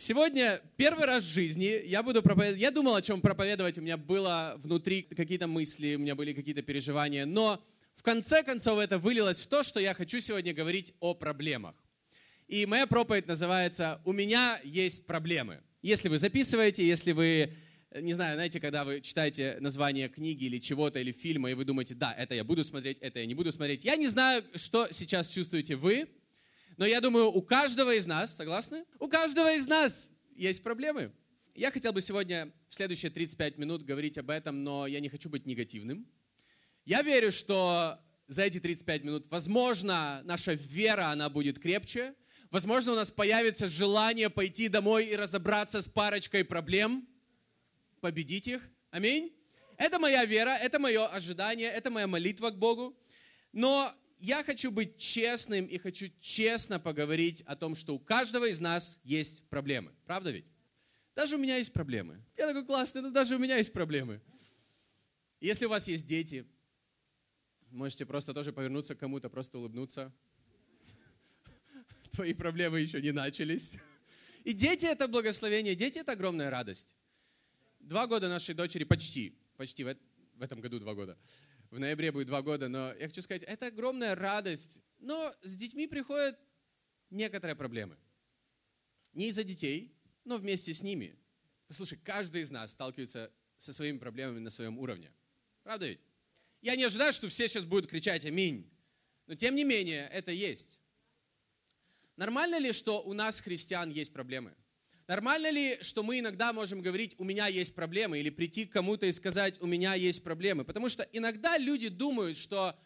Сегодня первый раз в жизни я буду проповедовать. Я думал, о чем проповедовать. У меня было внутри какие-то мысли, у меня были какие-то переживания. Но в конце концов это вылилось в то, что я хочу сегодня говорить о проблемах. И моя проповедь называется «У меня есть проблемы». Если вы записываете, если вы, не знаю, знаете, когда вы читаете название книги или чего-то, или фильма, и вы думаете, да, это я буду смотреть, это я не буду смотреть. Я не знаю, что сейчас чувствуете вы. Но я думаю, у каждого из нас, согласны? У каждого из нас есть проблемы. Я хотел бы сегодня в следующие 35 минут говорить об этом, но я не хочу быть негативным. Я верю, что за эти 35 минут, возможно, наша вера, она будет крепче. Возможно, у нас появится желание пойти домой и разобраться с парочкой проблем, победить их. Аминь. Это моя вера, это мое ожидание, это моя молитва к Богу. Но я хочу быть честным и хочу честно поговорить о том, что у каждого из нас есть проблемы. Правда ведь? Даже у меня есть проблемы. Я такой классный, но даже у меня есть проблемы. Если у вас есть дети, можете просто тоже повернуться к кому-то, просто улыбнуться. Твои проблемы еще не начались. И дети — это благословение, дети — это огромная радость. 2 года нашей дочери, почти в этом году 2 года. В ноябре будет 2 года, но я хочу сказать, это огромная радость. Но с детьми приходят некоторые проблемы. Не из-за детей, но вместе с ними. Послушай, каждый из нас сталкивается со своими проблемами на своем уровне. Правда ведь? Я не ожидаю, что все сейчас будут кричать «Аминь». Но тем не менее, это есть. Нормально ли, что у нас, христиан, есть проблемы? Нормально ли, что мы иногда можем говорить «у меня есть проблемы» или прийти к кому-то и сказать «у меня есть проблемы»? Потому что иногда люди думают, что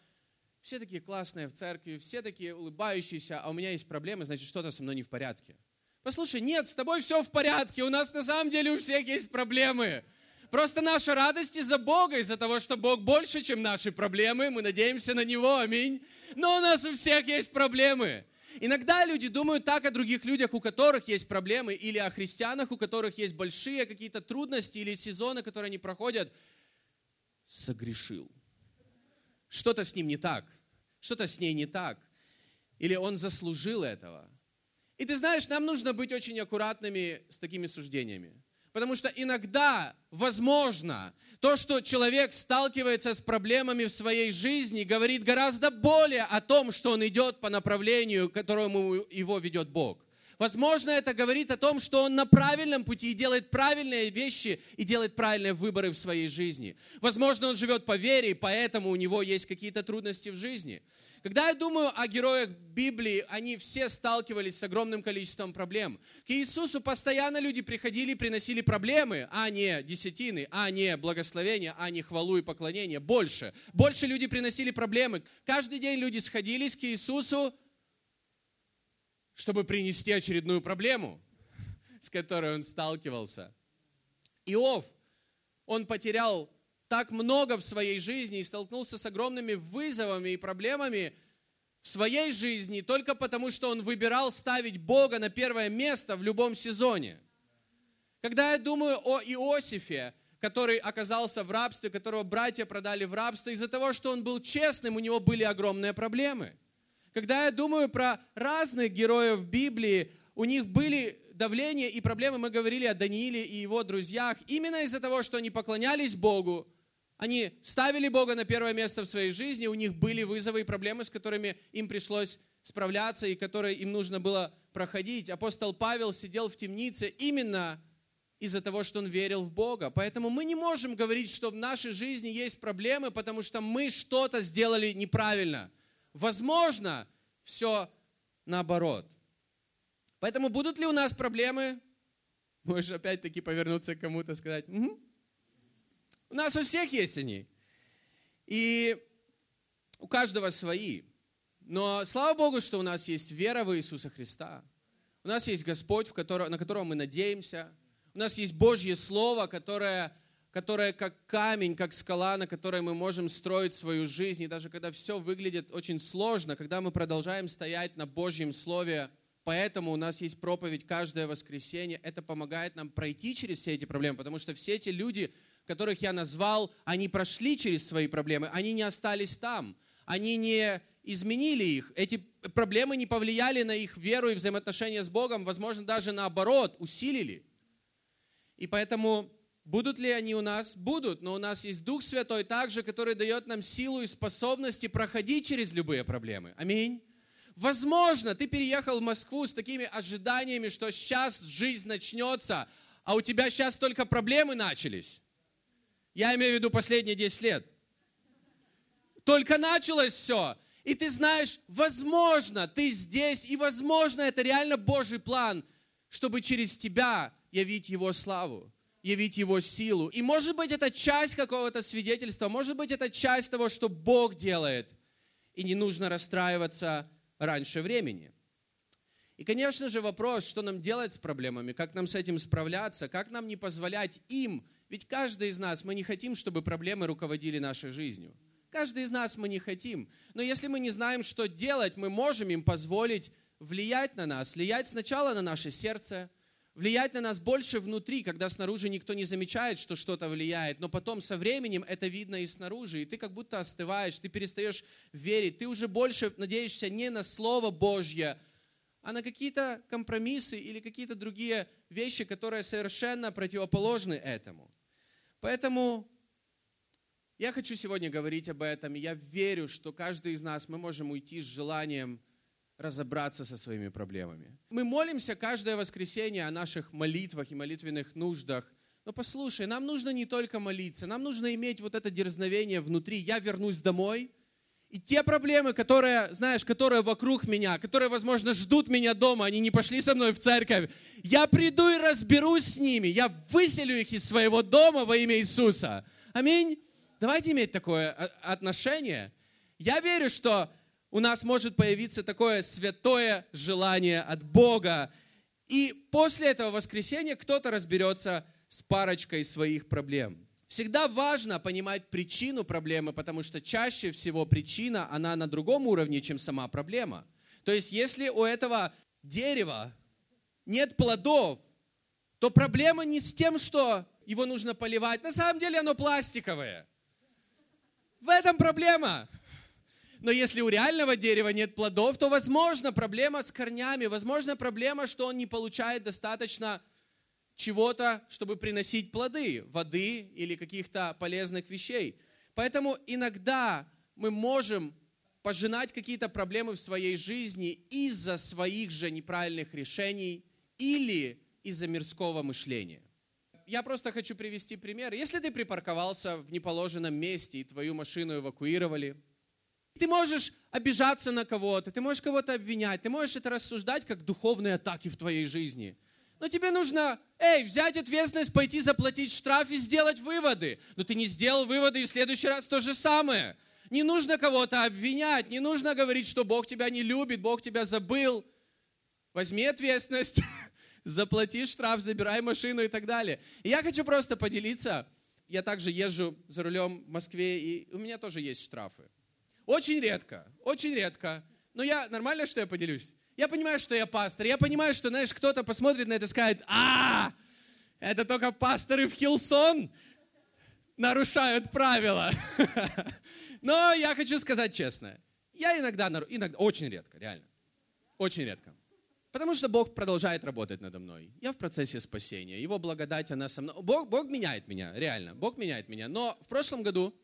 все такие классные в церкви, все такие улыбающиеся, а у меня есть проблемы, значит, что-то со мной не в порядке. Послушай, нет, с тобой все в порядке, у нас на самом деле у всех есть проблемы. Просто наша радость из-за Бога, из-за того, что Бог больше, чем наши проблемы, мы надеемся на Него, аминь. Но у нас у всех есть проблемы. Иногда люди думают так о других людях, у которых есть проблемы, или о христианах, у которых есть большие какие-то трудности или сезоны, которые они проходят. Согрешил. Что-то с ним не так. Что-то с ней не так. Или он заслужил этого. И ты знаешь, нам нужно быть очень аккуратными с такими суждениями. Потому что иногда, возможно, то, что человек сталкивается с проблемами в своей жизни, говорит гораздо более о том, что он идет по направлению, к которому его ведет Бог. Возможно, это говорит о том, что он на правильном пути и делает правильные вещи, и делает правильные выборы в своей жизни. Возможно, он живет по вере, и поэтому у него есть какие-то трудности в жизни. Когда я думаю о героях Библии, они все сталкивались с огромным количеством проблем. К Иисусу постоянно люди приходили и приносили проблемы, а не десятины, а не благословения, а не хвалу и поклонение. Больше. Больше люди приносили проблемы. Каждый день люди сходились к Иисусу, чтобы принести очередную проблему, с которой он сталкивался. Иов, он потерял так много в своей жизни и столкнулся с огромными вызовами и проблемами в своей жизни только потому, что он выбирал ставить Бога на первое место в любом сезоне. Когда я думаю о Иосифе, который оказался в рабстве, которого братья продали в рабство, из-за того, что он был честным, у него были огромные проблемы. Когда я думаю про разных героев Библии, у них были давления и проблемы. Мы говорили о Данииле и его друзьях. Именно из-за того, что они поклонялись Богу, они ставили Бога на первое место в своей жизни, у них были вызовы и проблемы, с которыми им пришлось справляться и которые им нужно было проходить. Апостол Павел сидел в темнице именно из-за того, что он верил в Бога. Поэтому мы не можем говорить, что в нашей жизни есть проблемы, потому что мы что-то сделали неправильно. Возможно, все наоборот. Поэтому будут ли у нас проблемы? Можешь опять-таки повернуться к кому-то и сказать, угу. У нас у всех есть они. И у каждого свои. Но слава Богу, что у нас есть вера в Иисуса Христа. У нас есть Господь, на которого мы надеемся. У нас есть Божье Слово, которая как камень, как скала, на которой мы можем строить свою жизнь. И даже когда все выглядит очень сложно, когда мы продолжаем стоять на Божьем Слове, поэтому у нас есть проповедь каждое воскресенье. Это помогает нам пройти через все эти проблемы, потому что все эти люди, которых я назвал, они прошли через свои проблемы, они не остались там, они не изменили их. Эти проблемы не повлияли на их веру и взаимоотношения с Богом, возможно, даже наоборот, усилили. И поэтому будут ли они у нас? Будут, но у нас есть Дух Святой также, который дает нам силу и способности проходить через любые проблемы. Аминь. Возможно, ты переехал в Москву с такими ожиданиями, что сейчас жизнь начнется, а у тебя сейчас только проблемы начались. Я имею в виду последние 10 лет. Только началось все. И ты знаешь, возможно, ты здесь, и возможно, это реально Божий план, чтобы через тебя явить Его славу, явить Его силу. И может быть, это часть какого-то свидетельства, может быть, это часть того, что Бог делает. И не нужно расстраиваться раньше времени. И, конечно же, вопрос, что нам делать с проблемами, как нам с этим справляться, как нам не позволять им. Ведь каждый из нас, мы не хотим, чтобы проблемы руководили нашей жизнью. Каждый из нас мы не хотим. Но если мы не знаем, что делать, мы можем им позволить влиять на нас. Влиять сначала на наше сердце, влиять на нас больше внутри, когда снаружи никто не замечает, что что-то влияет. Но потом со временем это видно и снаружи. И ты как будто остываешь, ты перестаешь верить. Ты уже больше надеешься не на Слово Божье, а на какие-то компромиссы или какие-то другие вещи, которые совершенно противоположны этому. Поэтому я хочу сегодня говорить об этом, и я верю, что каждый из нас, мы можем уйти с желанием разобраться со своими проблемами. Мы молимся каждое воскресенье о наших молитвах и молитвенных нуждах. Но послушай, нам нужно не только молиться, нам нужно иметь вот это дерзновение внутри. Я вернусь домой, и те проблемы, которые, знаешь, которые вокруг меня, которые, возможно, ждут меня дома, они не пошли со мной в церковь, я приду и разберусь с ними, я выселю их из своего дома во имя Иисуса. Аминь. Давайте иметь такое отношение. Я верю, что у нас может появиться такое святое желание от Бога. И после этого воскресенья кто-то разберется с парочкой своих проблем. Всегда важно понимать причину проблемы, потому что чаще всего причина, она на другом уровне, чем сама проблема. То есть, если у этого дерева нет плодов, то проблема не с тем, что его нужно поливать. На самом деле оно пластиковое. В этом проблема. Но если у реального дерева нет плодов, то, возможно, проблема с корнями, возможно, проблема, что он не получает достаточно чего-то, чтобы приносить плоды, воды или каких-то полезных вещей. Поэтому иногда мы можем пожинать какие-то проблемы в своей жизни из-за своих же неправильных решений или из-за мирского мышления. Я просто хочу привести пример. Если ты припарковался в неположенном месте, и твою машину эвакуировали, ты можешь обижаться на кого-то, ты можешь кого-то обвинять, ты можешь это рассуждать как духовные атаки в твоей жизни. Но тебе нужно, взять ответственность, пойти заплатить штраф и сделать выводы. Но ты не сделал выводы, и в следующий раз то же самое. Не нужно кого-то обвинять, не нужно говорить, что Бог тебя не любит, Бог тебя забыл. Возьми ответственность. Заплати штраф, забирай машину и так далее. И я хочу просто поделиться. Я также езжу за рулем в Москве, и у меня тоже есть штрафы. Очень редко. Но нормально, что я поделюсь? Я понимаю, что я пастор. Я понимаю, что, знаешь, кто-то посмотрит на это и скажет: это только пасторы в Хилсон нарушают правила. Но я хочу сказать честно. Я иногда, очень редко, реально. Очень редко. Потому что Бог продолжает работать надо мной. Я в процессе спасения. Его благодать, она со мной. Бог меняет меня, реально. Бог меняет меня. Но в прошлом году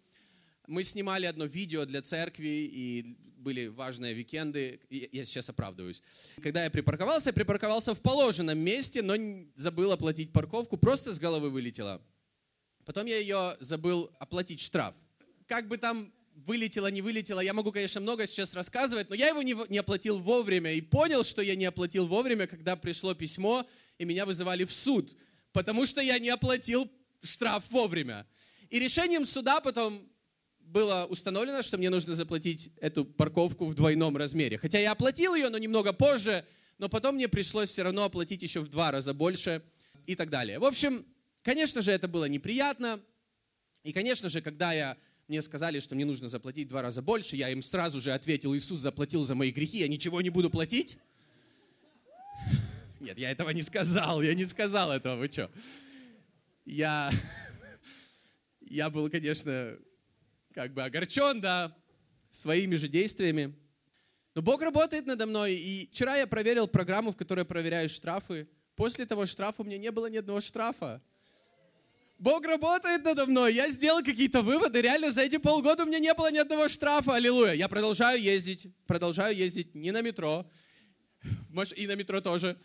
мы снимали одно видео для церкви, и были важные викенды. Я сейчас оправдываюсь. Когда я припарковался в положенном месте, но забыл оплатить парковку. Просто с головы вылетело. Потом я ее забыл оплатить штраф. Как бы там вылетело, не вылетело. Я могу, конечно, много сейчас рассказывать, но я его не оплатил вовремя и понял, что я не оплатил вовремя, когда пришло письмо, и меня вызывали в суд, потому что я не оплатил штраф вовремя. И решением суда потом было установлено, что мне нужно заплатить эту парковку в двойном размере. Хотя я оплатил ее, но немного позже, но потом мне пришлось все равно оплатить еще в 2 раза больше и так далее. В общем, конечно же, это было неприятно. И, конечно же, когда мне сказали, что мне нужно заплатить 2 раза больше. Я им сразу же ответил: Иисус заплатил за мои грехи, я ничего не буду платить. Нет, я этого не сказал, вы что? Я был, конечно, огорчен, своими же действиями. Но Бог работает надо мной, и вчера я проверил программу, в которой проверяю штрафы. После того штрафа у меня не было ни одного штрафа. Бог работает надо мной, я сделал какие-то выводы, реально за эти полгода у меня не было ни одного штрафа, аллилуйя. Я продолжаю ездить не на метро, и на метро тоже.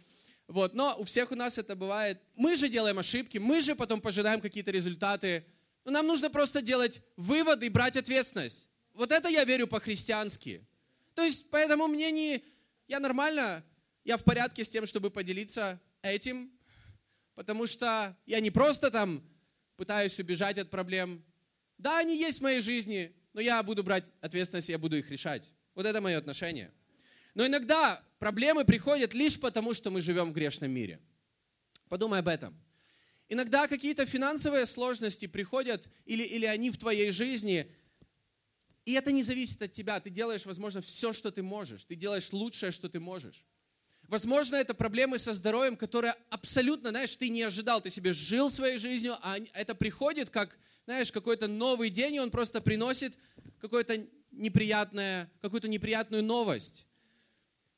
Вот. Но у всех у нас это бывает. Мы же делаем ошибки, мы же потом пожинаем какие-то результаты. Но нам нужно просто делать выводы и брать ответственность. Вот это я верю по-христиански. То есть, поэтому мне не... Я нормально, я в порядке с тем, чтобы поделиться этим, потому что я не просто там пытаюсь убежать от проблем. Да, они есть в моей жизни, но я буду брать ответственность, я буду их решать. Вот это мое отношение. Но иногда проблемы приходят лишь потому, что мы живем в грешном мире. Подумай об этом. Иногда какие-то финансовые сложности приходят, или они в твоей жизни, и это не зависит от тебя. Ты делаешь, возможно, все, что ты можешь. Ты делаешь лучшее, что ты можешь. Возможно, это проблемы со здоровьем, которые абсолютно, знаешь, ты не ожидал. Ты себе жил своей жизнью, а это приходит как, знаешь, какой-то новый день, и он просто приносит какую-то неприятную новость.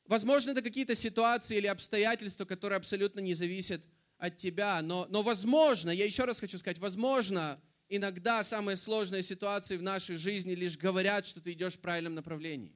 Возможно, это какие-то ситуации или обстоятельства, которые абсолютно не зависят от тебя. Но возможно, я еще раз хочу сказать, возможно, иногда самые сложные ситуации в нашей жизни лишь говорят, что ты идешь в правильном направлении.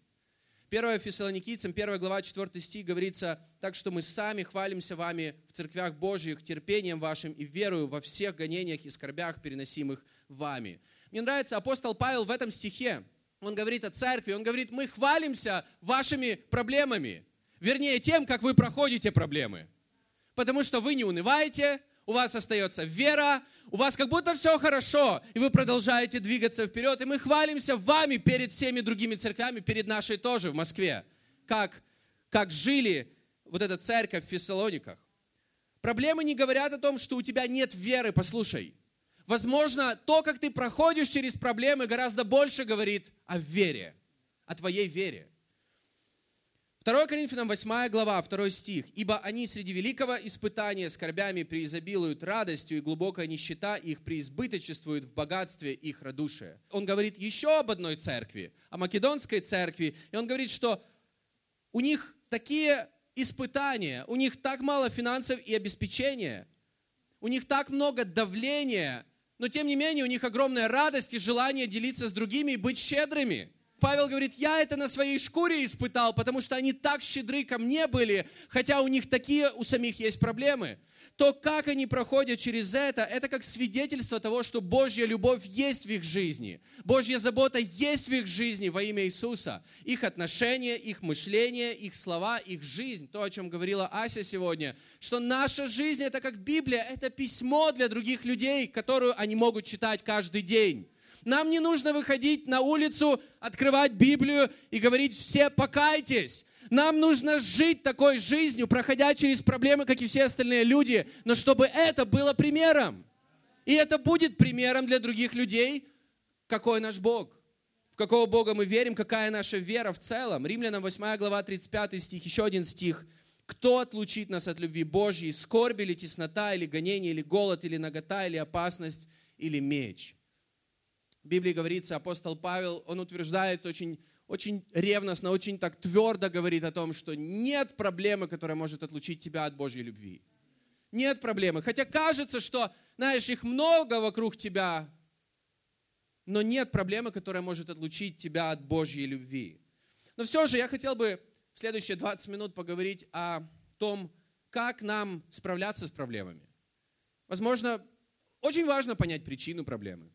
1 Фессалоникийцам, 1 глава, 4 стих говорится так, что мы сами хвалимся вами в церквях Божьих, терпением вашим и верою во всех гонениях и скорбях, переносимых вами. Мне нравится апостол Павел в этом стихе. Он говорит о церкви, он говорит, мы хвалимся вашими проблемами. Вернее, тем, как вы проходите проблемы. Потому что вы не унываете, у вас остается вера, у вас как будто все хорошо, и вы продолжаете двигаться вперед. И мы хвалимся вами перед всеми другими церквями, перед нашей тоже в Москве. Как жили вот эта церковь в Фессалониках. Проблемы не говорят о том, что у тебя нет веры, послушай. Возможно, то, как ты проходишь через проблемы, гораздо больше говорит о вере, о твоей вере. 2 Коринфянам 8 глава, 2 стих. «Ибо они среди великого испытания скорбями преизобилуют радостью, и глубокая нищета их преизбыточествует в богатстве их радушия». Он говорит еще об одной церкви, о македонской церкви, и он говорит, что у них такие испытания, у них так мало финансов и обеспечения, у них так много давления, но тем не менее у них огромная радость и желание делиться с другими и быть щедрыми. Павел говорит, я это на своей шкуре испытал, потому что они так щедры ко мне были, хотя у них такие, у самих есть проблемы. То, как они проходят через это как свидетельство того, что Божья любовь есть в их жизни. Божья забота есть в их жизни во имя Иисуса. Их отношения, их мышление, их слова, их жизнь. То, о чем говорила Ася сегодня, что наша жизнь, это как Библия, это письмо для других людей, которую они могут читать каждый день. Нам не нужно выходить на улицу, открывать Библию и говорить «все покайтесь». Нам нужно жить такой жизнью, проходя через проблемы, как и все остальные люди, но чтобы это было примером. И это будет примером для других людей, какой наш Бог, в какого Бога мы верим, какая наша вера в целом. Римлянам 8 глава, 35 стих, еще один стих. «Кто отлучит нас от любви Божьей? Скорбь или теснота, или гонение, или голод, или нагота, или опасность, или меч?» В Библии говорится, апостол Павел, он утверждает очень, очень ревностно, очень так твердо говорит о том, что нет проблемы, которая может отлучить тебя от Божьей любви. Нет проблемы. Хотя кажется, что, знаешь, их много вокруг тебя, но нет проблемы, которая может отлучить тебя от Божьей любви. Но все же я хотел бы в следующие 20 минут поговорить о том, как нам справляться с проблемами. Возможно, очень важно понять причину проблемы.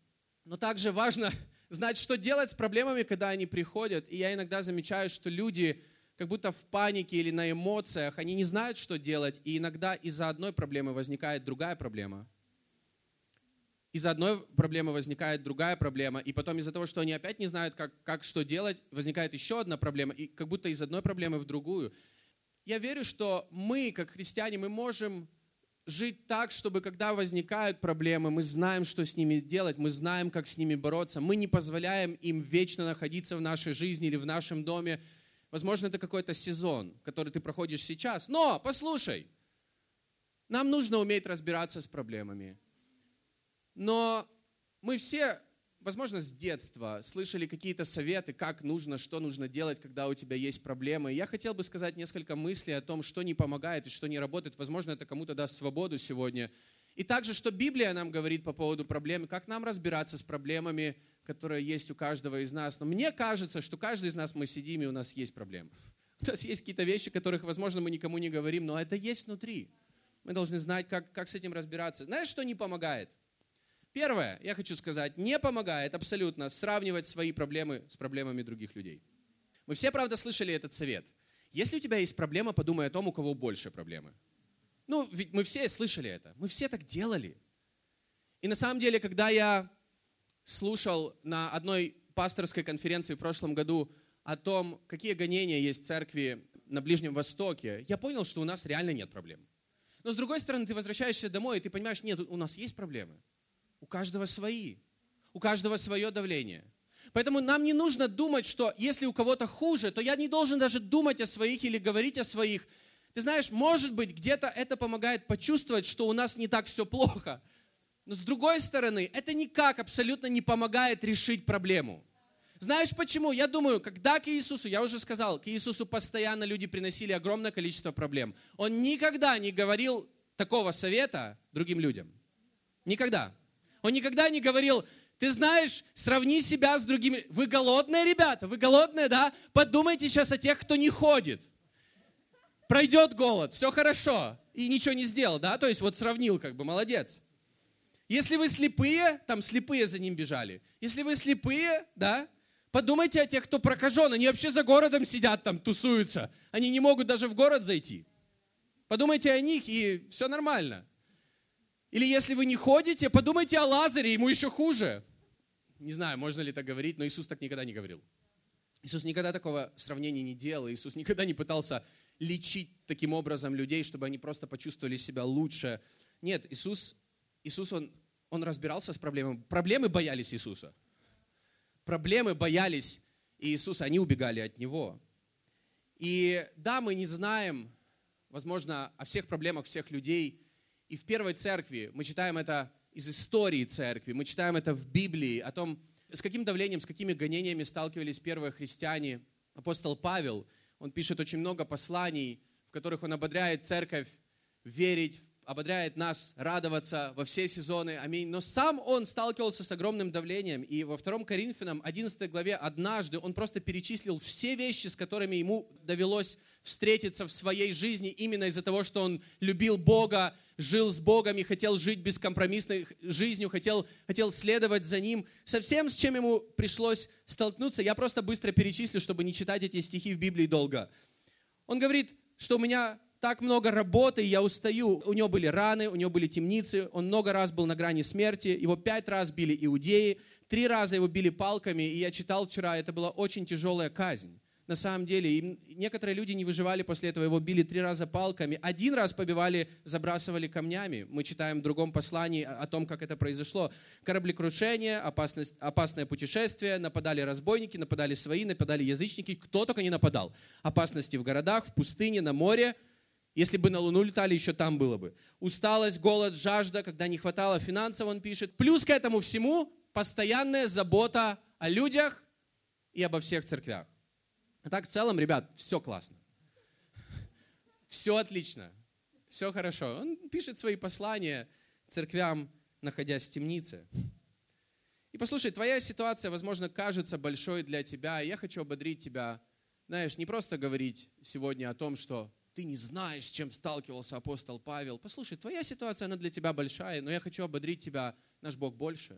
Но также важно знать, что делать с проблемами, когда они приходят. И я иногда замечаю, что люди как будто в панике или на эмоциях, они не знают, что делать. И иногда из-за одной проблемы возникает другая проблема. Из-за одной проблемы возникает другая проблема. И потом из-за того, что они опять не знают, как что делать, возникает еще одна проблема. И как будто из одной проблемы в другую. Я верю, что мы, как христиане, мы можем... жить так, чтобы когда возникают проблемы, мы знаем, что с ними делать, мы знаем, как с ними бороться. Мы не позволяем им вечно находиться в нашей жизни или в нашем доме. Возможно, это какой-то сезон, который ты проходишь сейчас. Но, послушай, нам нужно уметь разбираться с проблемами. Но мы все возможно, с детства слышали какие-то советы, как нужно, что нужно делать, когда у тебя есть проблемы. Я хотел бы сказать несколько мыслей о том, что не помогает и что не работает. Возможно, это кому-то даст свободу сегодня. И также, что Библия нам говорит по поводу проблем, как нам разбираться с проблемами, которые есть у каждого из нас. Но мне кажется, что каждый из нас, мы сидим, и у нас есть проблемы. У нас есть какие-то вещи, которых, возможно, мы никому не говорим, но это есть внутри. Мы должны знать, как с этим разбираться. Знаешь, что не помогает? Первое, я хочу сказать, не помогает абсолютно сравнивать свои проблемы с проблемами других людей. Мы все, правда, слышали этот совет. Если у тебя есть проблема, подумай о том, у кого больше проблемы. Ну, ведь мы все слышали это, мы все так делали. И на самом деле, когда я слушал на одной пасторской конференции в прошлом году о том, какие гонения есть в церкви на Ближнем Востоке, я понял, что у нас реально нет проблем. Но с другой стороны, ты возвращаешься домой, и ты понимаешь, нет, у нас есть проблемы. У каждого свои, у каждого свое давление. Поэтому нам не нужно думать, что если у кого-то хуже, то я не должен даже думать о своих или говорить о своих. Ты знаешь, может быть, где-то это помогает почувствовать, что у нас не так все плохо. Но с другой стороны, это никак абсолютно не помогает решить проблему. Знаешь почему? Я думаю, когда к Иисусу, я уже сказал, к Иисусу постоянно люди приносили огромное количество проблем. Он никогда не говорил такого совета другим людям. Никогда. Он никогда не говорил: ты знаешь, сравни себя с другими. Вы голодные, ребята, вы голодные, да? Подумайте сейчас о тех, кто не ходит. Пройдет голод, все хорошо, и ничего не сделал, да, то есть вот сравнил, как бы, молодец. Если вы слепые, там слепые за ним бежали, если вы слепые, да, подумайте о тех, кто прокажен, они вообще за городом сидят там, тусуются, они не могут даже в город зайти. Подумайте о них, и все нормально. Или если вы не ходите, подумайте о Лазаре, ему еще хуже. Не знаю, можно ли так говорить, но Иисус так никогда не говорил. Иисус никогда такого сравнения не делал, Иисус никогда не пытался лечить таким образом людей, чтобы они просто почувствовали себя лучше. Нет, Иисус он разбирался с проблемами. Проблемы боялись Иисуса. Проблемы боялись Иисуса, они убегали от Него. И да, мы не знаем, возможно, о всех проблемах всех людей. И в первой церкви, мы читаем это из истории церкви, мы читаем это в Библии, о том, с каким давлением, с какими гонениями сталкивались первые христиане. Апостол Павел, он пишет очень много посланий, в которых он ободряет церковь верить, ободряет нас радоваться во все сезоны. Аминь. Но сам он сталкивался с огромным давлением. И во 2 Коринфянам 11 главе однажды он просто перечислил все вещи, с которыми ему довелось встретиться в своей жизни именно из-за того, что он любил Бога, жил с Богом и хотел жить бескомпромиссной жизнью, хотел следовать за Ним. Совсем с чем ему пришлось столкнуться, я просто быстро перечислю, чтобы не читать эти стихи в Библии долго. Он говорит, что у меня так много работы, я устаю. У него были раны, у него были темницы, он много раз был на грани смерти, его 5 раз били иудеи, 3 раза его били палками, и я читал вчера, это была очень тяжелая казнь. На самом деле, и некоторые люди не выживали после этого, его били 3 раза палками, 1 раз побивали, забрасывали камнями. Мы читаем в другом послании о том, как это произошло. Кораблекрушение, опасное путешествие, нападали разбойники, нападали свои, нападали язычники, кто только не нападал. Опасности в городах, в пустыне, на море. Если бы на Луну летали, еще там было бы. Усталость, голод, жажда, когда не хватало финансов, он пишет. Плюс к этому всему постоянная забота о людях и обо всех церквях. А так в целом, ребят, все классно. Все отлично. Все хорошо. Он пишет свои послания церквям, находясь в темнице. И послушай, твоя ситуация, возможно, кажется большой для тебя. И я хочу ободрить тебя. Знаешь, не просто говорить сегодня о том, что ты не знаешь, с чем сталкивался апостол Павел. Послушай, твоя ситуация, она для тебя большая, но я хочу ободрить тебя. Наш Бог больше.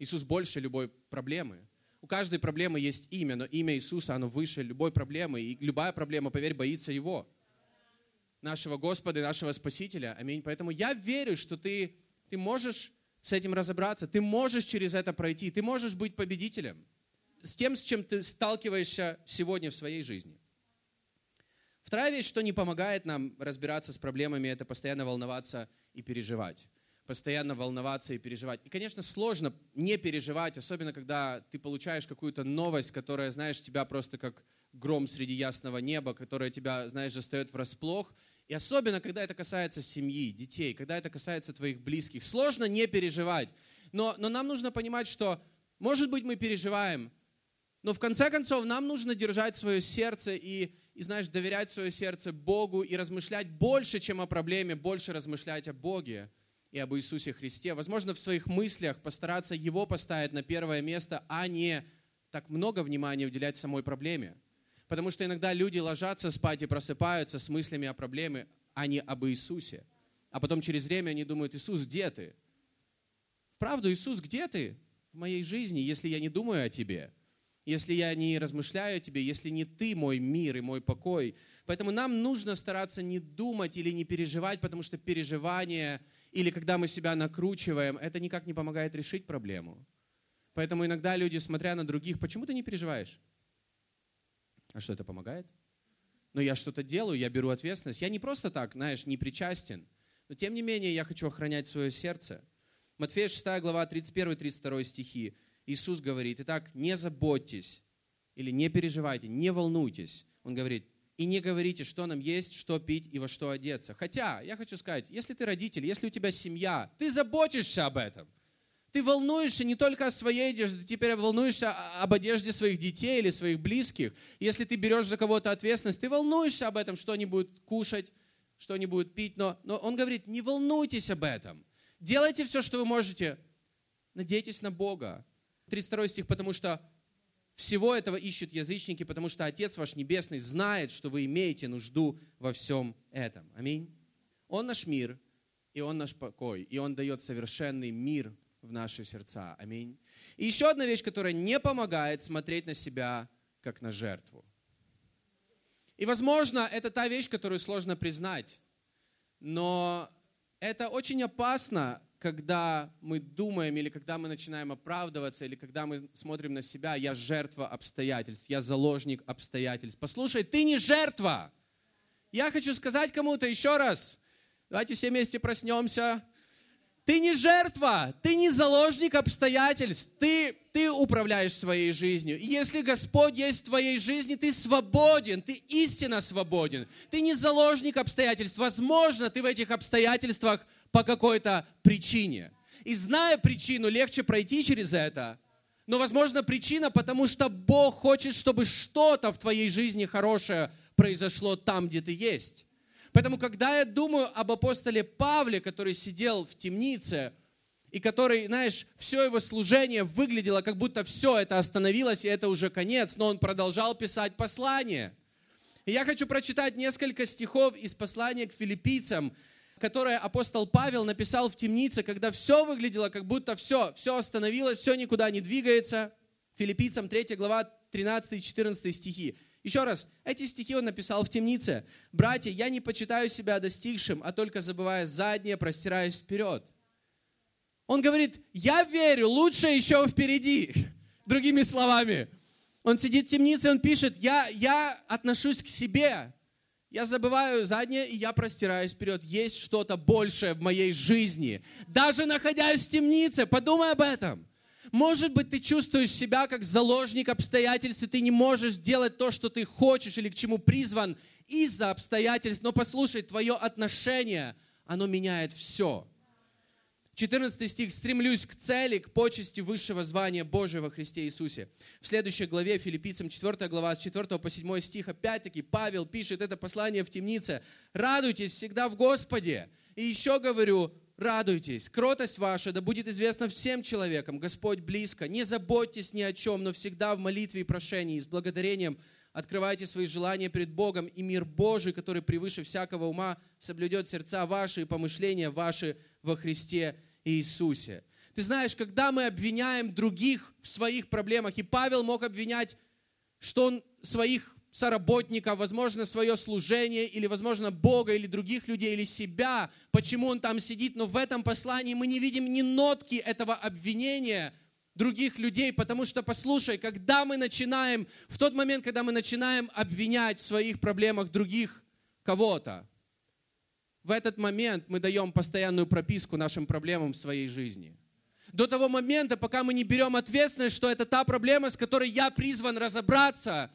Иисус больше любой проблемы. У каждой проблемы есть имя, но имя Иисуса, оно выше любой проблемы. И любая проблема, поверь, боится Его. Нашего Господа и нашего Спасителя. Аминь. Поэтому я верю, что ты можешь с этим разобраться. Ты можешь через это пройти. Ты можешь быть победителем. С тем, с чем ты сталкиваешься сегодня в своей жизни. Вторая вещь, что не помогает нам разбираться с проблемами, это постоянно волноваться и переживать. Постоянно волноваться и переживать. И, конечно, сложно не переживать, особенно когда ты получаешь какую-то новость, которая, знаешь, тебя просто как гром среди ясного неба, которая тебя, знаешь, застаёт врасплох. И особенно, когда это касается семьи, детей, когда это касается твоих близких. Сложно не переживать. Но нам нужно понимать, что Может быть, мы переживаем, но в конце концов нам нужно держать свое сердце и знаешь, доверять свое сердце Богу и размышлять больше, чем о проблеме, больше размышлять о Боге и об Иисусе Христе. Возможно, в своих мыслях постараться Его поставить на первое место, а не так много внимания уделять самой проблеме. Потому что иногда люди ложатся спать и просыпаются с мыслями о проблеме, а не об Иисусе. А потом через время они думают: Иисус, где ты? Вправду, Иисус, где ты в моей жизни, если я не думаю о тебе? Если я не размышляю о тебе, если не ты мой мир и мой покой. Поэтому нам нужно стараться не думать или не переживать, потому что переживание или когда мы себя накручиваем, это никак не помогает решить проблему. Поэтому иногда люди, смотря на других: почему ты не переживаешь? А что, это помогает? Но я что-то делаю, я беру ответственность. Я не просто так, знаешь, не причастен. Но тем не менее я хочу охранять свое сердце. Матфея 6 глава 31-32 стихи. Иисус говорит: итак, не заботьтесь или не переживайте, не волнуйтесь. Он говорит: и не говорите, что нам есть, что пить и во что одеться. Хотя, я хочу сказать, если ты родитель, если у тебя семья, ты заботишься об этом. Ты волнуешься не только о своей одежде, ты теперь волнуешься об одежде своих детей или своих близких. Если ты берешь за кого-то ответственность, ты волнуешься об этом, что они будут кушать, что они будут пить. Но он говорит: не волнуйтесь об этом. Делайте все, что вы можете. Надейтесь на Бога. 32 стих: потому что всего этого ищут язычники, потому что Отец ваш Небесный знает, что вы имеете нужду во всем этом. Аминь. Он наш мир, и Он наш покой, и Он дает совершенный мир в наши сердца. Аминь. И еще одна вещь, которая не помогает смотреть на себя, как на жертву. И, возможно, это та вещь, которую сложно признать, но это очень опасно, когда мы думаем или когда мы начинаем оправдываться, или когда мы смотрим на себя: я жертва обстоятельств, я заложник обстоятельств. Послушай, ты не жертва. Я хочу сказать кому-то еще раз, давайте все вместе проснемся. Ты не жертва, ты не заложник обстоятельств, ты управляешь своей жизнью. И если Господь есть в твоей жизни, ты свободен, ты истинно свободен. Ты не заложник обстоятельств. Возможно, ты в этих обстоятельствах по какой-то причине. И зная причину, легче пройти через это. Но, возможно, причина, потому что Бог хочет, чтобы что-то в твоей жизни хорошее произошло там, где ты есть. Поэтому, когда я думаю об апостоле Павле, который сидел в темнице, и который, знаешь, все его служение выглядело, как будто все это остановилось, и это уже конец, но он продолжал писать послание. И я хочу прочитать несколько стихов из послания к филиппийцам, которое апостол Павел написал в темнице, когда все выглядело, как будто все остановилось, все никуда не двигается. Филиппийцам 3 глава 13-14 стихи. Еще раз, эти стихи он написал в темнице. «Братья, я не почитаю себя достигшим, а только забывая заднее, простираюсь вперед». Он говорит: я верю, лучше еще впереди. Другими словами, он сидит в темнице, он пишет: я отношусь к себе, я забываю заднее, и я простираюсь вперед. Есть что-то большее в моей жизни. Даже находясь в темнице, подумай об этом. Может быть, ты чувствуешь себя как заложник обстоятельств, и ты не можешь делать то, что ты хочешь или к чему призван из-за обстоятельств. Но послушай, твое отношение, оно меняет все. 14 стих. «Стремлюсь к цели, к почести высшего звания Божьего во Христе Иисусе». В следующей главе, Филиппийцам 4 глава, с 4 по 7 стих, опять-таки Павел пишет это послание в темнице. «Радуйтесь всегда в Господе. И еще говорю, радуйтесь. Кротость ваша да будет известна всем человекам. Господь близко. Не заботьтесь ни о чем, но всегда в молитве и прошении и с благодарением открывайте свои желания перед Богом. И мир Божий, который превыше всякого ума, соблюдет сердца ваши и помышления ваши во Христе Иисусе». Ты знаешь, когда мы обвиняем других в своих проблемах, и Павел мог обвинять, что он своих соработников, возможно, свое служение, или, возможно, Бога, или других людей, или себя, почему он там сидит, но в этом послании мы не видим ни нотки этого обвинения других людей, потому что, послушай, когда мы начинаем, в тот момент, когда мы начинаем обвинять в своих проблемах других кого-то, в этот момент мы даем постоянную прописку нашим проблемам в своей жизни. До того момента, пока мы не берем ответственность, что это та проблема, с которой я призван разобраться,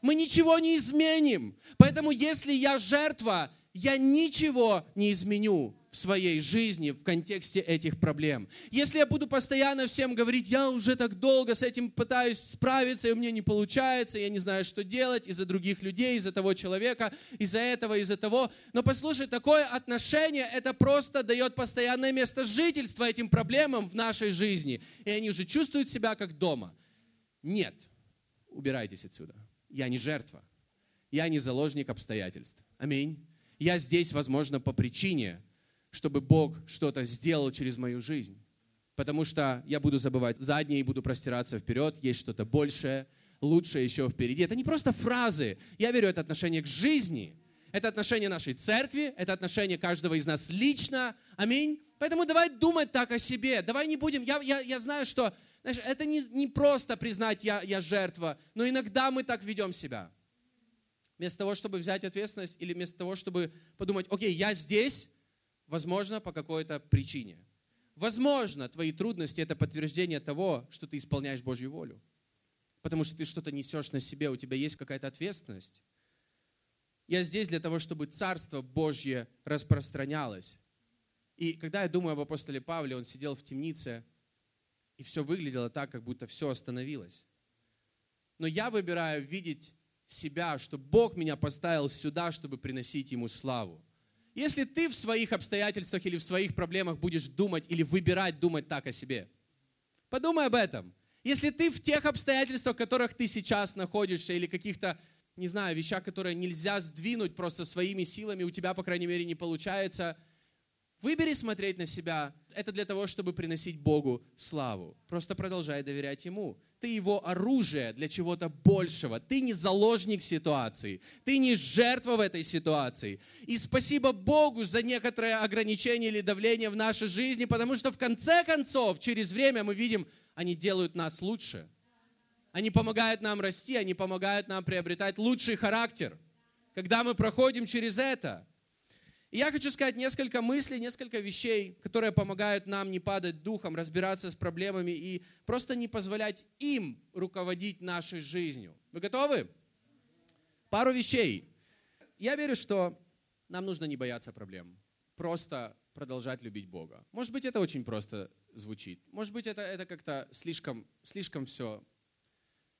мы ничего не изменим. Поэтому, если я жертва, я ничего не изменю. в своей жизни в контексте этих проблем. Если я буду постоянно всем говорить, я уже так долго с этим пытаюсь справиться, и у меня не получается, я не знаю, что делать из-за других людей, из-за того человека, из-за того. Но послушай, такое отношение, это просто дает постоянное место жительства этим проблемам в нашей жизни. И они уже чувствуют себя как дома. Нет, убирайтесь отсюда. Я не жертва. Я не заложник обстоятельств. Аминь. Я здесь, возможно, по причине, чтобы Бог что-то сделал через мою жизнь. Потому что я буду забывать заднее и буду простираться вперед. Есть что-то большее, лучшее еще впереди. Это не просто фразы. Я верю, это отношение к жизни. Это отношение нашей церкви. Это отношение каждого из нас лично. Аминь. Поэтому давай думать так о себе. Давай не будем. Я знаю, что это не просто признать «я жертва», но иногда мы так ведем себя. Вместо того, чтобы взять ответственность или вместо того, чтобы подумать, окей, я здесь, возможно, по какой-то причине. Возможно, твои трудности – это подтверждение того, что ты исполняешь Божью волю. Потому что ты что-то несешь на себе, у тебя есть какая-то ответственность. Я здесь для того, чтобы Царство Божье распространялось. И когда я думаю об апостоле Павле, он сидел в темнице, и все выглядело так, как будто все остановилось. Но я выбираю видеть себя, что Бог меня поставил сюда, чтобы приносить Ему славу. Если ты в своих обстоятельствах или в своих проблемах будешь думать или выбирать думать так о себе, подумай об этом. Если ты в тех обстоятельствах, в которых ты сейчас находишься, или каких-то, не знаю, вещах, которые нельзя сдвинуть просто своими силами, у тебя, по крайней мере, не получается, выбери смотреть на себя. Это для того, чтобы приносить Богу славу. Просто продолжай доверять Ему. Ты Его оружие для чего-то большего. Ты не заложник ситуации. Ты не жертва в этой ситуации. И спасибо Богу за некоторые ограничения или давление в нашей жизни, потому что в конце концов, через время мы видим, они делают нас лучше. Они помогают нам расти, они помогают нам приобретать лучший характер, когда мы проходим через это. И я хочу сказать несколько мыслей, несколько вещей, которые помогают нам не падать духом, разбираться с проблемами и просто не позволять им руководить нашей жизнью. Вы готовы? Пару вещей. Я верю, что нам нужно не бояться проблем, просто продолжать любить Бога. Может быть, это очень просто звучит, может быть, это как-то слишком все.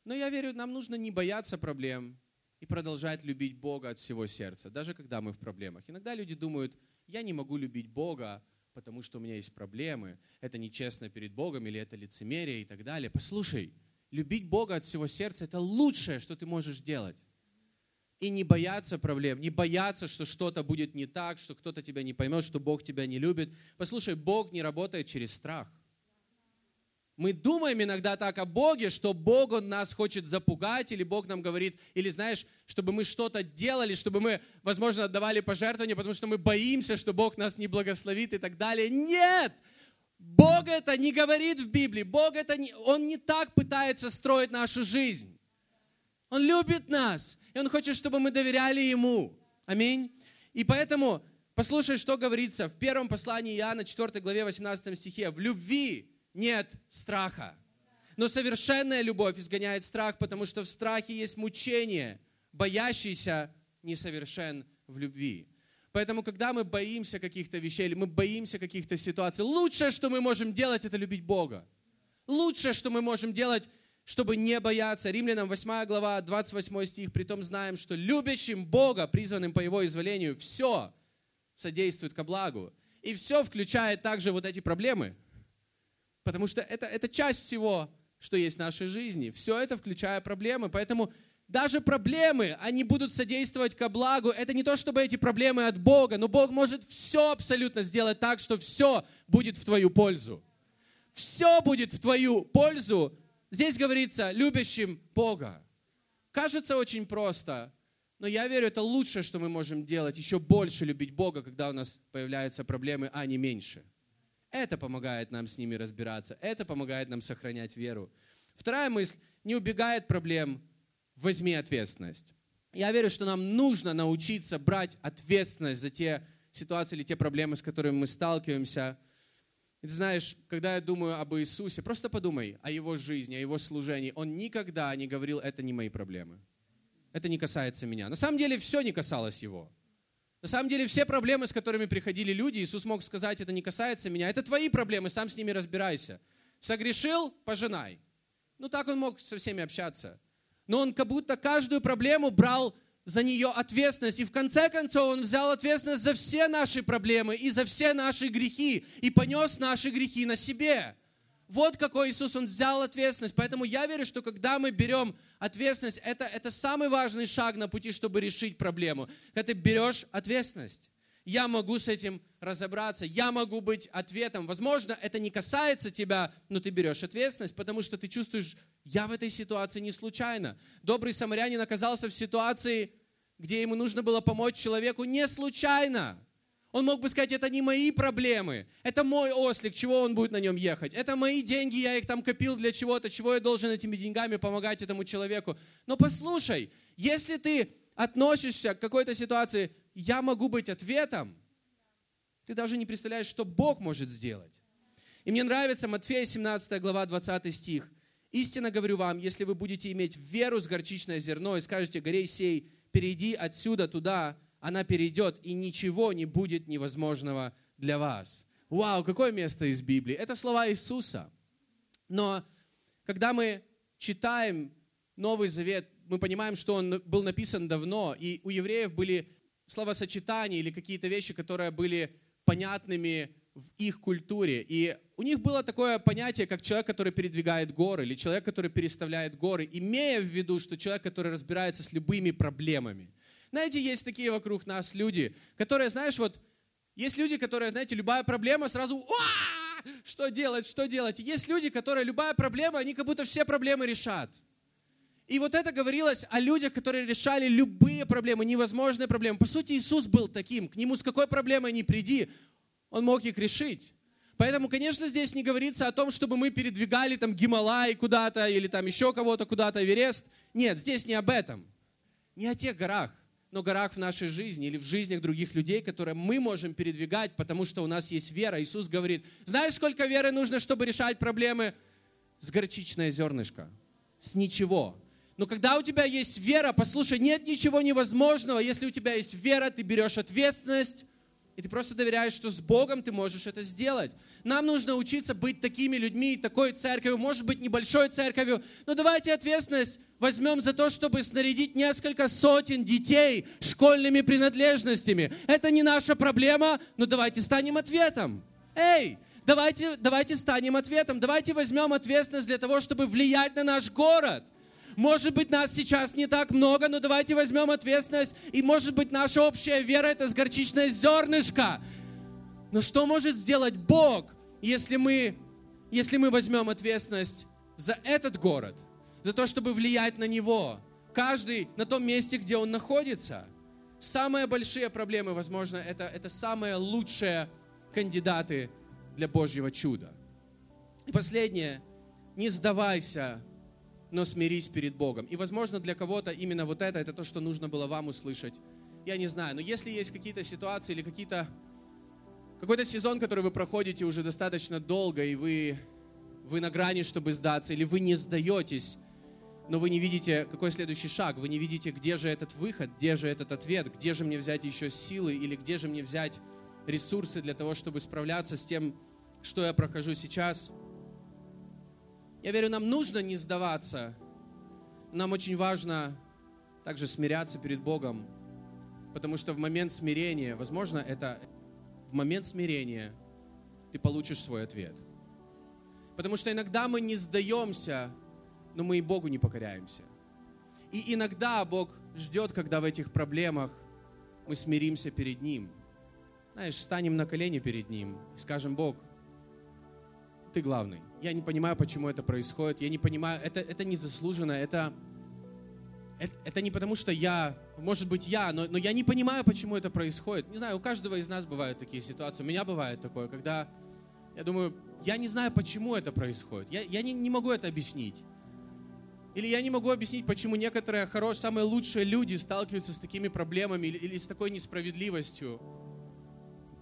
Но я верю, нам нужно не бояться проблем, и продолжать любить Бога от всего сердца, даже когда мы в проблемах. Иногда люди думают, я не могу любить Бога, потому что у меня есть проблемы, это нечестно перед Богом, или это лицемерие и так далее. Послушай, любить Бога от всего сердца – это лучшее, что ты можешь делать. И не бояться проблем, не бояться, что что-то будет не так, что кто-то тебя не поймет, что Бог тебя не любит. Послушай, Бог не работает через страх. Мы думаем иногда так о Боге, что Бог, Он нас хочет запугать, или Бог нам говорит, или, знаешь, чтобы мы что-то делали, чтобы мы, возможно, отдавали пожертвования, потому что мы боимся, что Бог нас не благословит и так далее. Нет! Бог это не говорит в Библии. Он не так пытается строить нашу жизнь. Он любит нас, и Он хочет, чтобы мы доверяли Ему. Аминь. И поэтому, послушай, что говорится в первом послании Иоанна, 4 главе, 18 стихе. В любви нет страха. Но совершенная любовь изгоняет страх, потому что в страхе есть мучение, боящийся несовершен в любви. Поэтому, когда мы боимся каких-то вещей, или мы боимся каких-то ситуаций, лучшее, что мы можем делать, это любить Бога. Лучшее, что мы можем делать, чтобы не бояться. Римлянам 8 глава, 28 стих. Притом знаем, что любящим Бога, призванным по Его изволению, все содействует ко благу. И все включает также вот эти проблемы. Потому что это часть всего, что есть в нашей жизни. Все это, включая проблемы. Поэтому даже проблемы, они будут содействовать ко благу. Это не то, чтобы эти проблемы от Бога, но Бог может все абсолютно сделать так, что все будет в твою пользу. Все будет в твою пользу. Здесь говорится, любящим Бога. Кажется очень просто, но я верю, это лучшее, что мы можем делать. Еще больше любить Бога, когда у нас появляются проблемы, а не меньше. Это помогает нам с ними разбираться. Это помогает нам сохранять веру. Вторая мысль. Не убегай от проблем. Возьми ответственность. Я верю, что нам нужно научиться брать ответственность за те ситуации или те проблемы, с которыми мы сталкиваемся. И ты знаешь, когда я думаю об Иисусе, просто подумай о Его жизни, о Его служении. Он никогда не говорил, это не мои проблемы. Это не касается меня. На самом деле все не касалось Его. На самом деле все проблемы, с которыми приходили люди, Иисус мог сказать, это не касается меня, это твои проблемы, сам с ними разбирайся. Согрешил – пожинай. Ну так он мог со всеми общаться. Но он как будто каждую проблему брал за нее ответственность. И в конце концов он взял ответственность за все наши проблемы и за все наши грехи. И понес наши грехи на себе. Вот какой Иисус, он взял ответственность. Поэтому я верю, что когда мы берем ответственность, это самый важный шаг на пути, чтобы решить проблему. Когда ты берешь ответственность. Я могу с этим разобраться, я могу быть ответом. Возможно, это не касается тебя, но ты берешь ответственность, потому что ты чувствуешь, я в этой ситуации не случайно. Добрый самарянин оказался в ситуации, где ему нужно было помочь человеку не случайно. Он мог бы сказать, это не мои проблемы, это мой ослик, чего он будет на нем ехать. Это мои деньги, я их там копил для чего-то, чего я должен этими деньгами помогать этому человеку. Но послушай, если ты относишься к какой-то ситуации, я могу быть ответом, ты даже не представляешь, что Бог может сделать. И мне нравится Матфея 17 глава 20 стих. «Истинно говорю вам, если вы будете иметь веру с горчичное зерно и скажете, горей сей, перейди отсюда туда, она перейдет, и ничего не будет невозможного для вас». Вау, какое место из Библии. Это слова Иисуса. Но когда мы читаем Новый Завет, мы понимаем, что он был написан давно, и у евреев были словосочетания или какие-то вещи, которые были понятными в их культуре. И у них было такое понятие, как человек, который передвигает горы, или человек, который переставляет горы, имея в виду, что человек, который разбирается с любыми проблемами. Знаете, есть такие вокруг нас люди, которые, знаешь, вот, есть люди, которые, знаете, любая проблема сразу, что делать? Есть люди, которые любая проблема, они как будто все проблемы решат. И вот это говорилось о людях, которые решали любые проблемы, невозможные проблемы. По сути, Иисус был таким. К нему с какой проблемой ни приди, он мог их решить. Поэтому, конечно, здесь не говорится о том, чтобы мы передвигали там Гималай куда-то или там еще кого-то куда-то, Эверест. Нет, здесь не об этом. Не о тех горах, но горах в нашей жизни или в жизнях других людей, которые мы можем передвигать, потому что у нас есть вера. Иисус говорит, знаешь, сколько веры нужно, чтобы решать проблемы? С горчичное зернышко, с ничего. Но когда у тебя есть вера, послушай, нет ничего невозможного. Если у тебя есть вера, ты берешь ответственность, и ты просто доверяешь, что с Богом ты можешь это сделать. Нам нужно учиться быть такими людьми, такой церковью, может быть, небольшой церковью. Но давайте ответственность возьмем за то, чтобы снарядить несколько сотен детей школьными принадлежностями. Это не наша проблема, но давайте станем ответом. Эй! Давайте станем ответом. Давайте возьмем ответственность для того, чтобы влиять на наш город. Может быть, нас сейчас не так много, но давайте возьмем ответственность. И, может быть, наша общая вера – это с горчичное зернышко. Но что может сделать Бог, если мы возьмем ответственность за этот город, за то, чтобы влиять на него? Каждый на том месте, где он находится. Самые большие проблемы, возможно, это самые лучшие кандидаты для Божьего чуда. И последнее. Не сдавайся, но смирись перед Богом. И, возможно, для кого-то именно вот это то, что нужно было вам услышать. Я не знаю, но если есть какие-то ситуации или какой-то сезон, который вы проходите уже достаточно долго, и вы на грани, чтобы сдаться, или вы не сдаетесь, но вы не видите, какой следующий шаг, вы не видите, где же этот выход, где же этот ответ, где же мне взять еще силы, или где же мне взять ресурсы для того, чтобы справляться с тем, что я прохожу сейчас. Я верю, нам нужно не сдаваться. Нам очень важно также смиряться перед Богом, потому что в момент смирения, возможно, это в момент смирения ты получишь свой ответ. Потому что иногда мы не сдаемся, но мы и Богу не покоряемся. И иногда Бог ждет, когда в этих проблемах мы смиримся перед Ним. Знаешь, станем на колени перед Ним и скажем: Бог, Ты главный. Я не понимаю, почему это происходит. Я не понимаю, это не заслуженно. Это не потому, что но я не понимаю, почему это происходит. Не знаю, у каждого из нас бывают такие ситуации. У меня бывает такое, когда я думаю, я не знаю, почему это происходит. Я не могу это объяснить. Или я не могу объяснить, почему некоторые самые лучшие люди сталкиваются с такими проблемами или с такой несправедливостью.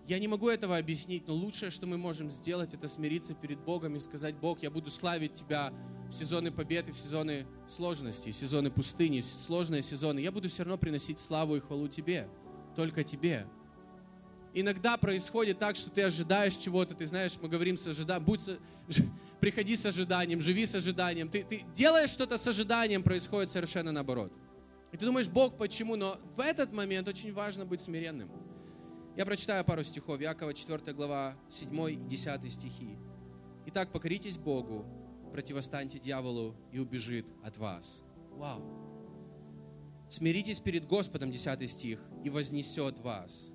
Я не могу этого объяснить, но лучшее, что мы можем сделать, это смириться перед Богом и сказать: Бог, я буду славить Тебя в сезоны победы, в сезоны сложностей, в сезоны пустыни, в сложные сезоны. Я буду все равно приносить славу и хвалу Тебе, только Тебе. Иногда происходит так, что ты ожидаешь чего-то, ты знаешь, мы говорим с ожиданием, приходи с ожиданием, живи с ожиданием. Ты делаешь что-то с ожиданием, происходит совершенно наоборот. И ты думаешь, Бог, почему? Но в этот момент очень важно быть смиренным. Я прочитаю пару стихов, Иакова 4 глава, 7 и 10 стихи. «Итак, покоритесь Богу, противостаньте дьяволу, и убежит от вас». Вау! «Смиритесь перед Господом», 10 стих, «и вознесет вас».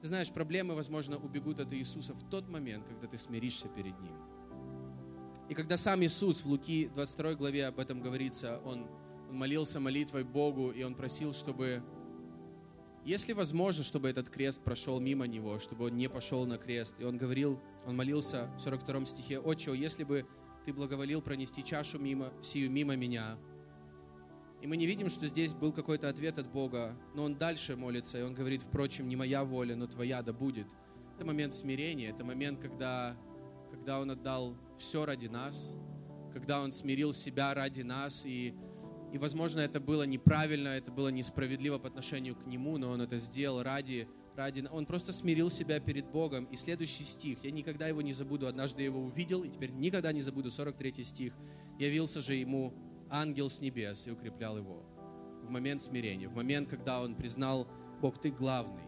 Ты знаешь, проблемы, возможно, убегут от Иисуса в тот момент, когда ты смиришься перед Ним. И когда сам Иисус в Луки 22 главе об этом говорится, Он молился молитвой Богу, и Он просил, чтобы, если возможно, чтобы этот крест прошел мимо Него, чтобы Он не пошел на крест. И Он говорил, Он молился в 42 стихе, «Отче, если бы Ты благоволил пронести чашу сию мимо Меня». И мы не видим, что здесь был какой-то ответ от Бога, но он дальше молится, и он говорит, впрочем, не моя воля, но твоя да будет. Это момент смирения, это момент, когда он отдал все ради нас, когда он смирил себя ради нас, и возможно, это было неправильно, это было несправедливо по отношению к нему, но он это сделал ради... Он просто смирил себя перед Богом. И следующий стих, я никогда его не забуду, однажды я его увидел, и теперь никогда не забуду, 43 стих, явился же ему ангел с небес и укреплял его в момент смирения, в момент, когда он признал, Бог, ты главный.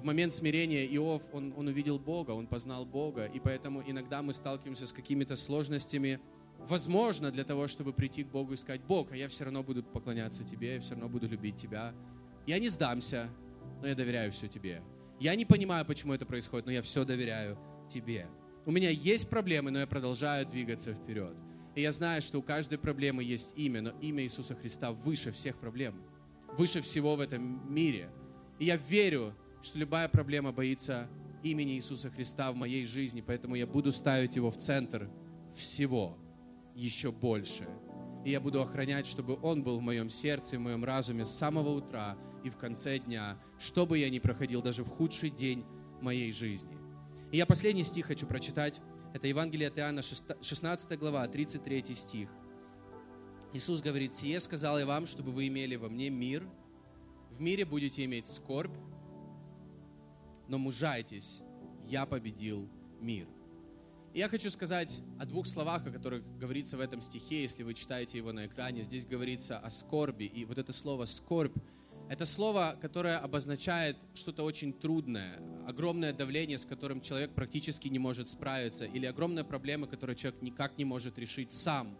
В момент смирения Иов, он увидел Бога, он познал Бога, и поэтому иногда мы сталкиваемся с какими-то сложностями, возможно, для того, чтобы прийти к Богу и сказать, Бог, а я все равно буду поклоняться Тебе, я все равно буду любить Тебя. Я не сдамся, но я доверяю все Тебе. Я не понимаю, почему это происходит, но я все доверяю Тебе. У меня есть проблемы, но я продолжаю двигаться вперед. И я знаю, что у каждой проблемы есть имя, но имя Иисуса Христа выше всех проблем, выше всего в этом мире. И я верю, что любая проблема боится имени Иисуса Христа в моей жизни, поэтому я буду ставить его в центр всего, еще больше. И я буду охранять, чтобы он был в моем сердце, в моем разуме с самого утра и в конце дня, что бы я ни проходил, даже в худший день моей жизни. И я последний стих хочу прочитать. Это Евангелие от Иоанна, 16 глава, 33 стих. Иисус говорит, «Сие сказал я вам, чтобы вы имели во мне мир. В мире будете иметь скорбь, но мужайтесь, я победил мир». И я хочу сказать о двух словах, о которых говорится в этом стихе, если вы читаете его на экране. Здесь говорится о скорби. И вот это слово «скорбь» — это слово, которое обозначает что-то очень трудное, огромное давление, с которым человек практически не может справиться, или огромная проблема, которую человек никак не может решить сам.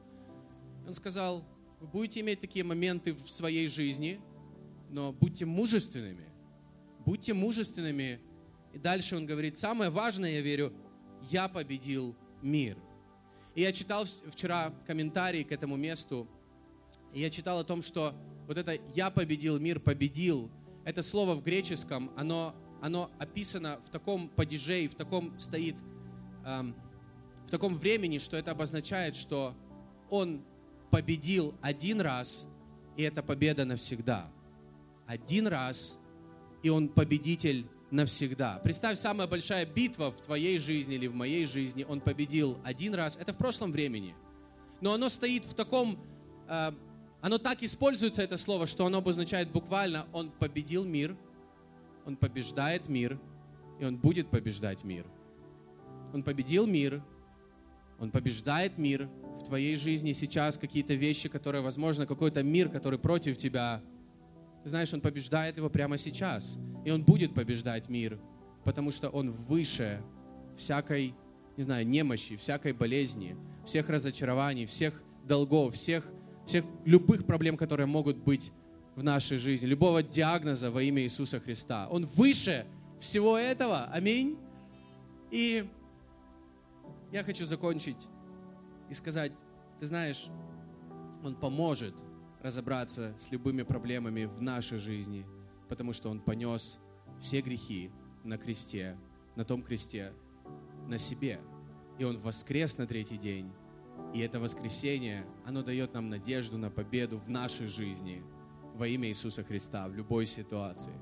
Он сказал, вы будете иметь такие моменты в своей жизни, но будьте мужественными. Будьте мужественными. И дальше он говорит, самое важное, я верю, я победил мир. И я читал вчера комментарии к этому месту, и я читал о том, что вот это «я победил мир», «победил», это слово в греческом, оно описано в таком падеже и в таком стоит, в таком времени, что это обозначает, что он победил один раз, и это победа навсегда. Один раз, и он победитель навсегда. Представь, самая большая битва в твоей жизни или в моей жизни, он победил один раз, это в прошлом времени. Но оно стоит в таком, оно так используется, это слово, что оно обозначает буквально «он победил мир», он побеждает мир, и он будет побеждать мир. Он победил мир, он побеждает мир. В твоей жизни сейчас какие-то вещи, которые, возможно, какой-то мир, который против тебя. Ты знаешь, он побеждает его прямо сейчас. И он будет побеждать мир, потому что он выше всякой, не знаю, немощи, всякой болезни, всех разочарований, всех долгов, всех любых проблем, которые могут быть в нашей жизни, любого диагноза во имя Иисуса Христа. Он выше всего этого. Аминь. И я хочу закончить и сказать, ты знаешь, он поможет разобраться с любыми проблемами в нашей жизни, потому что он понес все грехи на кресте, на том кресте, на себе. И он воскрес на третий день. И это воскресение, оно дает нам надежду на победу в нашей жизни, во имя Иисуса Христа, в любой ситуации.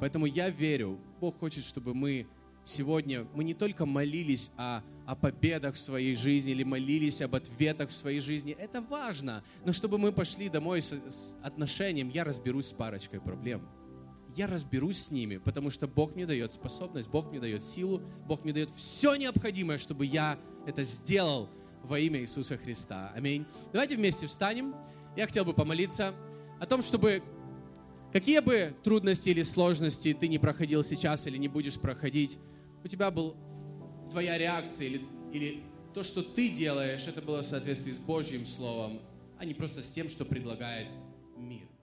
Поэтому я верю, Бог хочет, чтобы мы сегодня, мы не только молились о победах в своей жизни или молились об ответах в своей жизни, это важно, но чтобы мы пошли домой с отношением, я разберусь с парочкой проблем. я разберусь с ними, потому что Бог мне дает способность, Бог мне дает силу, Бог мне дает все необходимое, чтобы я это сделал во имя Иисуса Христа. Аминь. Давайте вместе встанем. Я хотел бы помолиться о том, чтобы какие бы трудности или сложности ты не проходил сейчас или не будешь проходить, у тебя была твоя реакция или то, что ты делаешь, это было в соответствии с Божьим Словом, а не просто с тем, что предлагает мир.